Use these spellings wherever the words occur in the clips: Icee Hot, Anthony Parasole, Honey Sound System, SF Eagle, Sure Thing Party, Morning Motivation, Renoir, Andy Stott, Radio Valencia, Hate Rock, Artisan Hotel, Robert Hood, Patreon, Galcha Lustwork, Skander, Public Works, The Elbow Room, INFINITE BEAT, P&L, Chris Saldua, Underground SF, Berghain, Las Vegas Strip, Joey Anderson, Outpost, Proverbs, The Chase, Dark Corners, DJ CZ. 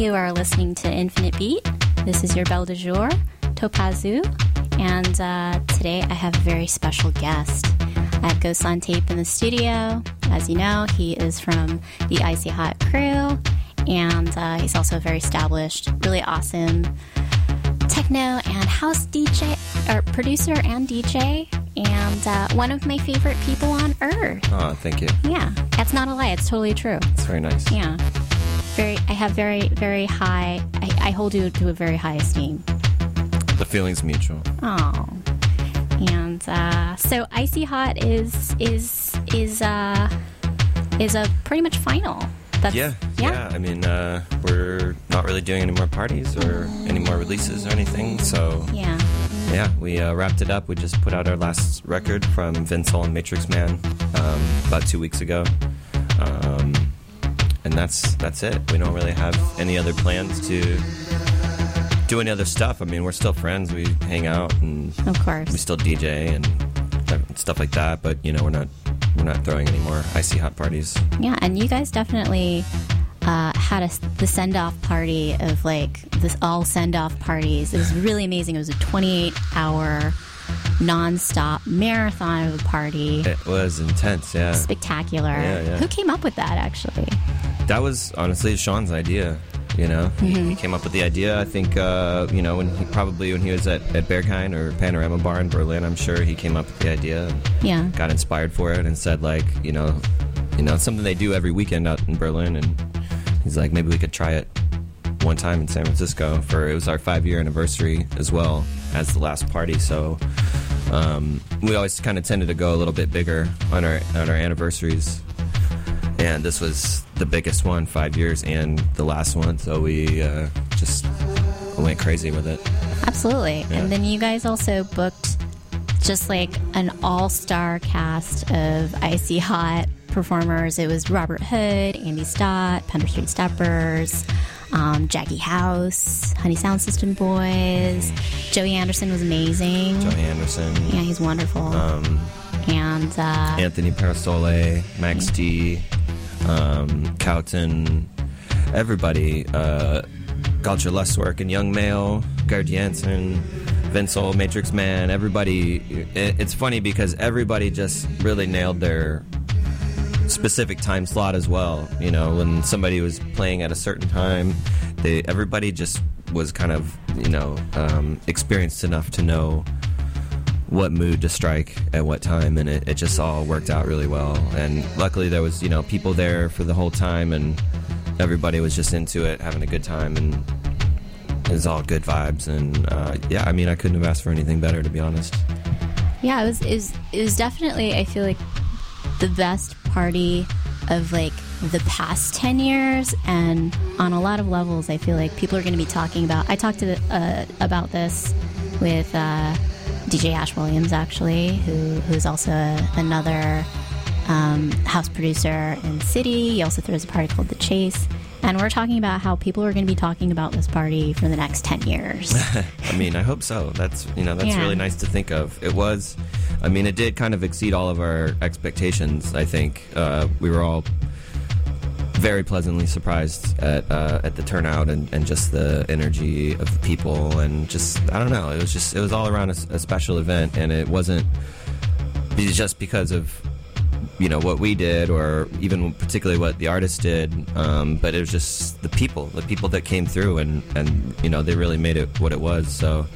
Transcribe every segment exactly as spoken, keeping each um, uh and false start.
You are listening to Infinite Beat. This is your Belle du Jour, Topazu, and uh, today I have a very special guest. I have Ghosts On Tape in the studio. As you know, he is from the Icee Hot crew, and uh, he's also a very established, really awesome techno and house D J, or producer and D J, and uh, one of my favorite people on earth. Oh, thank you. Yeah, that's not a lie. It's totally true. It's very nice. Yeah. Very, I have very, very high, I, I hold you to a very high esteem. The feeling's mutual. Oh. And uh, so Icee Hot is is is uh, is a pretty much final. That's, yeah, yeah, yeah. I mean, uh, we're not really doing any more parties or any more releases or anything. So yeah, yeah, we uh, wrapped it up. We just put out our last record from Vin Sol and Matrix Man um, about two weeks ago, um, and that's that's it. We don't really have any other plans to do any other stuff. I mean, we're still friends. We hang out and of course we still D J and stuff like that. But you know, we're not. We're not throwing any more Icee Hot parties. Yeah, and you guys definitely uh, had a, the send-off party of, like, this all send-off parties. It was really amazing. It was a twenty-eight hour non-stop marathon of a party. It was intense, yeah. Spectacular. Yeah, yeah. Who came up with that, actually? That was, honestly, Sean's idea, you know? Mm-hmm. He, he came up with the idea, I think, uh, you know, when he, probably when he was at, at Berghain or Panorama Bar in Berlin, I'm sure he came up with the idea and yeah. got inspired for it and said, like, you know, you know, it's something they do every weekend out in Berlin, and he's like, maybe we could try it one time in San Francisco for, it was our five-year anniversary as well as the last party, so um, we always kind of tended to go a little bit bigger on our on our anniversaries. And this was the biggest one, five years, and the last one. So we uh, just went crazy with it. Absolutely. Yeah. And then you guys also booked just like an all-star cast of Icee Hot performers. It was Robert Hood, Andy Stott, Pender Street Steppers, um, Jackie House, Honey Sound System Boys. Joey Anderson was amazing. Joey Anderson. Yeah, he's wonderful. Um, and uh, Anthony Parasole, Max yeah. D. Um, Cowton, everybody, uh, Galcha Lustwork and Young Male, Gard Jansen, Vin Sol, Matrix Man, everybody. It, it's funny because everybody just really nailed their specific time slot as well. You know, when somebody was playing at a certain time, they everybody just was kind of, you know, um, experienced enough to know what mood to strike at what time, and it, it just all worked out really well. And luckily there was, you know, people there for the whole time, and everybody was just into it, having a good time, and it was all good vibes. And uh, yeah, I mean, I couldn't have asked for anything better, to be honest. Yeah, it was, it was, it was definitely, I feel like, the best party of, like, the past ten years, and on a lot of levels, I feel like people are going to be talking about. I talked to the, uh, about this with... Uh, D J Ash Williams, actually, who who's also another um, house producer in City. He also throws a party called The Chase. And we're talking about how people are going to be talking about this party for the next ten years. I mean, I hope so. That's, you know, that's yeah. really nice to think of. It was, I mean, it did kind of exceed all of our expectations, I think. Uh, we were all very pleasantly surprised at uh, at the turnout and, and just the energy of the people, and just, I don't know, it was just, it was all around a, a special event, and it wasn't just because of, you know, what we did or even particularly what the artists did, um, but it was just the people, the people that came through, and, and you know, they really made it what it was, so,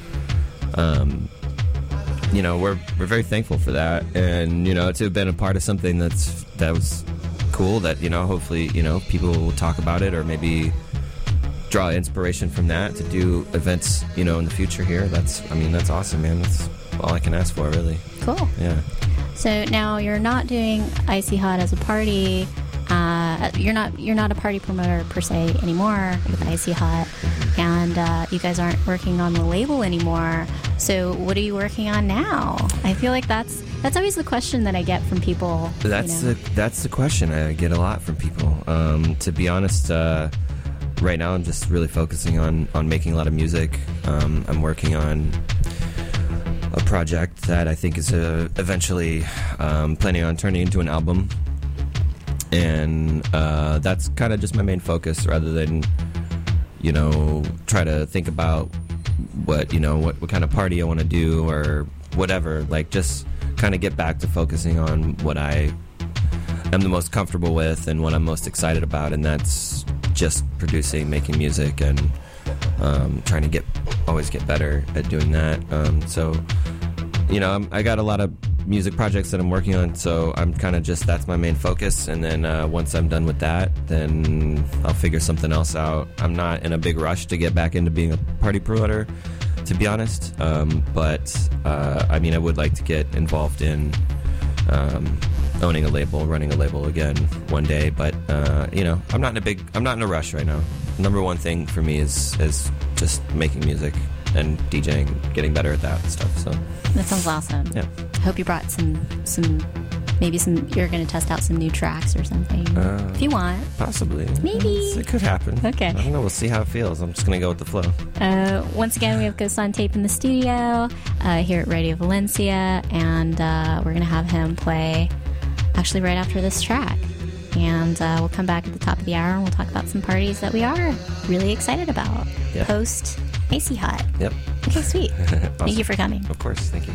um, you know, we're we're very thankful for that, and, you know, to have been a part of something that's, that was cool, that, you know, hopefully, you know, people will talk about it or maybe draw inspiration from that to do events, you know, in the future here. That's, I mean, that's awesome, man. That's all I can ask for, really. Cool. Yeah. So now you're not doing Icee Hot as a party. Uh, you're not you're not a party promoter per se anymore with Icee Hot, and uh, you guys aren't working on the label anymore. So what are you working on now? I feel like that's that's always the question that I get from people. That's you know. the that's the question I get a lot from people. Um, to be honest, uh, right now I'm just really focusing on on making a lot of music. Um, I'm working on a project that I think is uh, eventually um, planning on turning into an album. And uh, that's kind of just my main focus, rather than, you know, try to think about what, you know, what, what kind of party I want to do or whatever. Like, just kind of get back to focusing on what I am the most comfortable with and what I'm most excited about, and that's just producing, making music, and um, trying to get always get better at doing that. Um, so, you know, I'm, I got a lot of music projects that I'm working on, so I'm kind of just, that's my main focus, and then uh, once I'm done with that, then I'll figure something else out. I'm not in a big rush to get back into being a party promoter, to be honest, um, but uh, I mean, I would like to get involved in um, owning a label, running a label again one day, but uh, you know, I'm not in a big, I'm not in a rush right now. Number one thing for me is is just making music and DJing, getting better at that and stuff. So that sounds awesome. Yeah. I hope you brought some some maybe some you're going to test out some new tracks or something, uh, if you want. Possibly. Maybe. Yes, it could happen. Okay. I don't know. We'll see how it feels. I'm just going to go with the flow. Uh, once again, we have Ghosts on Tape in the studio uh, here at Radio Valencia, and uh, we're going to have him play actually right after this track. And uh, we'll come back at the top of the hour and we'll talk about some parties that we are really excited about. Yeah. Post Icee Hot. Yep. Okay, sweet. Awesome. Thank you for coming. Of course. Thank you.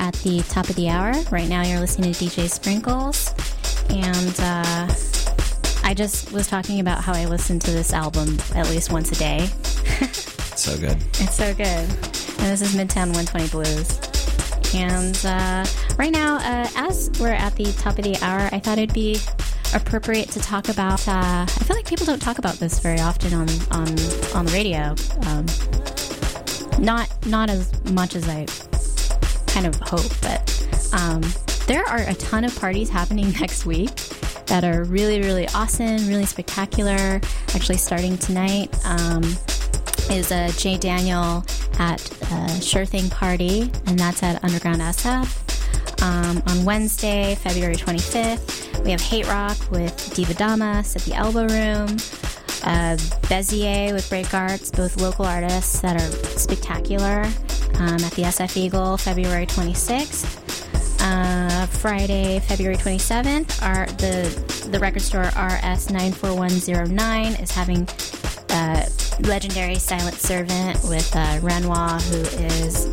at the top of the hour. Right now you're listening to D J Sprinkles. And uh, I just was talking about how I listen to this album at least once a day. So good. It's so good. And this is Midtown one twenty Blues. And uh, right now, uh, as we're at the top of the hour, I thought it'd be appropriate to talk about... Uh, I feel like people don't talk about this very often on on, on the radio. Um, not not as much as I kind of hope, but um, there are a ton of parties happening next week that are really, really awesome, really spectacular. Actually, starting tonight um, is uh, Jay Daniel at uh, Sure Thing Party, and that's at Underground S F. Um, on Wednesday, February twenty-fifth, we have Hate Rock with Diva Damas at The Elbow Room, uh, Bezier with Break Arts, both local artists that are spectacular, um, at the S F Eagle, February twenty-sixth. Uh, Friday, February twenty-seventh, our, the, the record store R S nine four one zero nine is having... Uh, legendary Silent Servant with uh, Renoir, who is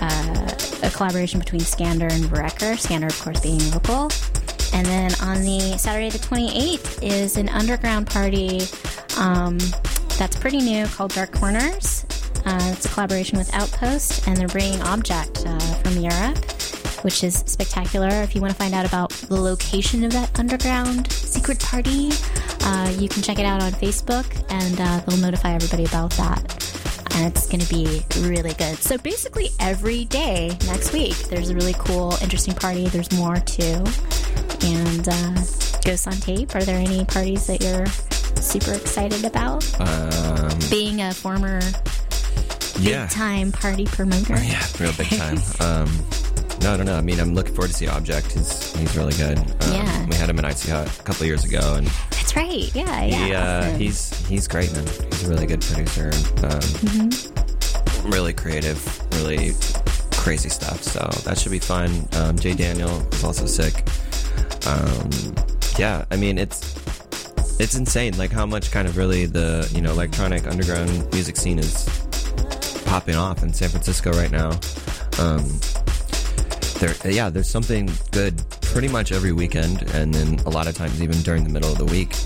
uh, a collaboration between Skander and Berghain. Skander, of course, being local. And then on the Saturday the twenty-eighth is an underground party um, that's pretty new called Dark Corners. Uh, it's a collaboration with Outpost, and they're bringing Object uh, from Europe, which is spectacular. If you want to find out about the location of that underground secret party, uh, you can check it out on Facebook, and uh, they'll notify everybody about that. And it's going to be really good. So basically every day next week, there's a really cool, interesting party. There's more, too. And uh, Ghosts on Tape, are there any parties that you're super excited about? Um, Being a former yeah. big-time party promoter. Oh, yeah, real big time. um... No, no, no. I mean, I'm looking forward to see Object. He's he's really good. Um, yeah. We had him in Icee Hot a couple of years ago, and that's right. Yeah, yeah. He, uh, awesome. He's he's great, man. He's a really good producer. Um, mm-hmm. Really creative, really crazy stuff. So that should be fun. Um, Jay Daniel is also sick. Um, yeah, I mean, it's it's insane, like how much kind of really the you know electronic underground music scene is popping off in San Francisco right now. Um, There, yeah, there's something good pretty much every weekend, and then a lot of times even during the middle of the week.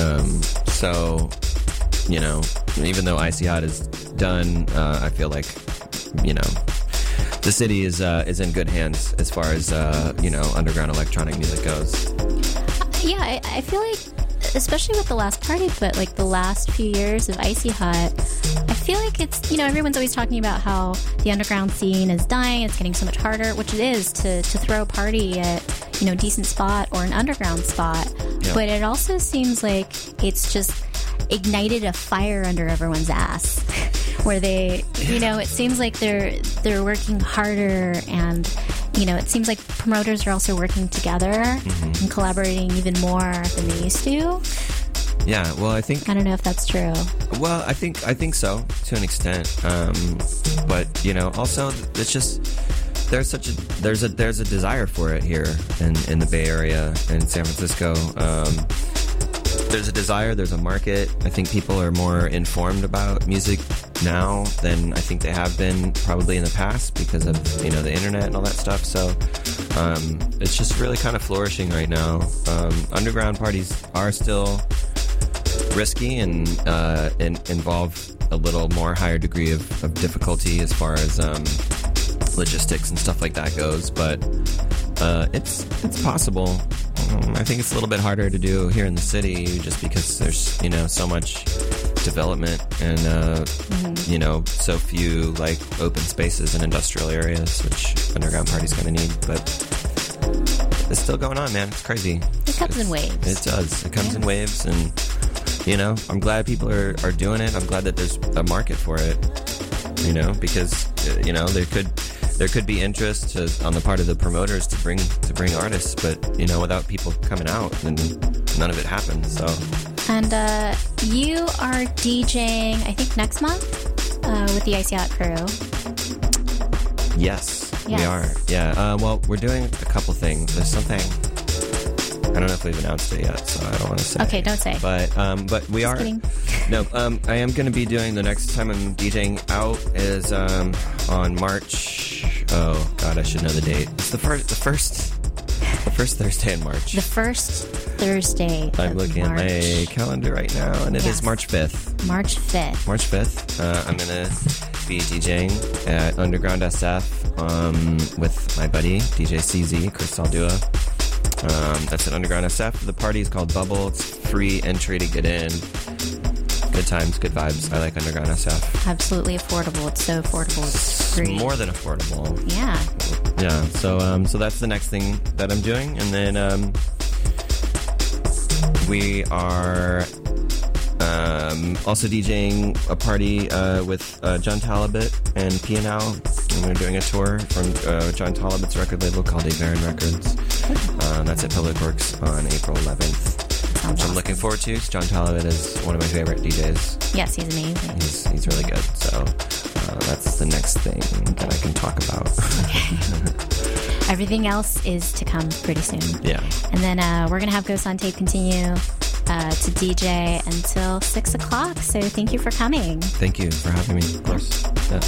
Um, so, you know, even though Icee Hot is done, uh, I feel like, you know, the city is uh, is in good hands as far as, uh, you know, underground electronic music goes. Yeah, I, I feel like, especially with the last party, but like the last few years of Icee Hot... I feel like it's, you know, everyone's always talking about how the underground scene is dying, it's getting so much harder, which it is to, to throw a party at, you know, a decent spot or an underground spot. Yeah. But it also seems like it's just ignited a fire under everyone's ass where they, you know, it seems like they're they're working harder, and, you know, it seems like promoters are also working together mm-hmm. and collaborating even more than they used to. Yeah, well, I think... I don't know if that's true. Well, I think I think so, to an extent. Um, but, you know, also, it's just... There's such a... There's a there's a desire for it here in, in the Bay Area and San Francisco. Um, there's a desire. There's a market. I think people are more informed about music now than I think they have been probably in the past because of, you know, the internet and all that stuff. So... Um, it's just really kind of flourishing right now. Um, underground parties are still... risky and, uh, and involve a little more higher degree of, of difficulty as far as um, logistics and stuff like that goes, but uh, it's it's possible. Um, I think it's a little bit harder to do here in the city just because there's, you know, so much development and, uh, mm-hmm. you know, so few, like, open spaces and industrial areas, which underground parties kind of need, but it's still going on, man. It's crazy. It comes it's, in waves. It does. It comes yeah. in waves, and you know, I'm glad people are, are doing it. I'm glad that there's a market for it, you know, because, you know, there could there could be interest to, on the part of the promoters to bring to bring artists, but, you know, without people coming out, then none of it happens, so. And uh, you are DJing, I think, next month uh, with the Icee Hot crew. Yes, yes, we are. Yeah, uh, well, we're doing a couple things. There's something... I don't know if we've announced it yet, so I don't want to say. Okay, don't say. But um, but we Just are. Kidding. No, um, I am going to be doing the next time I'm DJing out is um on March Oh God, I should know the date. It's the first, the first, the first Thursday in March. The first Thursday. I'm of looking March. at my calendar right now, and it yes. is March fifth. March fifth. March fifth. Uh, I'm gonna be DJing at Underground S F um, with my buddy D J C Z, Chris Saldua. Um, that's at Underground S F. The party is called Bubble. It's free entry to get in. Good times, good vibes. I like Underground S F. Absolutely affordable. It's so affordable. It's free. More than affordable. Yeah. Yeah. So, um, so that's the next thing that I'm doing, and then um, we are um, also DJing a party uh, with uh, John Talabot and P and L. And we're doing a tour from uh, John Talabot's record label called Averin Records. Um, that's at Public Works on April eleventh. Sounds which awesome. I'm looking forward to, because John Talabot is one of my favorite D Js. Yes, he's amazing. He's, he's really good. So uh, that's the next thing that I can talk about. Everything else is to come pretty soon. Yeah. And then uh, we're going to have Ghosts on Tape continue uh, to D J until six o'clock. So thank you for coming. Thank you for having me, of course. Yeah.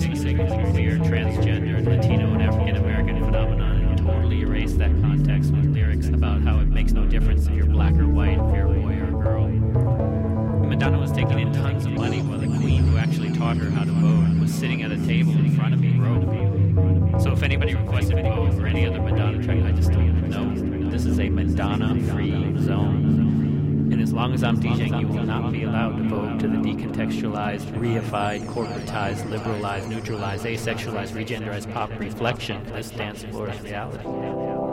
sing queer, transgender, and Latino and African-American phenomenon and totally erase that context with lyrics about how it makes no difference if you're black or white, if you're a boy or a girl. Madonna was taking in tons of money while the queen who actually taught her how to vote was sitting at a table in front of me, wrote. So if anybody requested a vote for any other Madonna track, I just don't know. This is a Madonna-free zone. And as long as I'm DJing, you will not be allowed to vote to the decontextualized, reified, corporatized, liberalized, neutralized, asexualized, regenderized pop reflection of this dance floor's reality.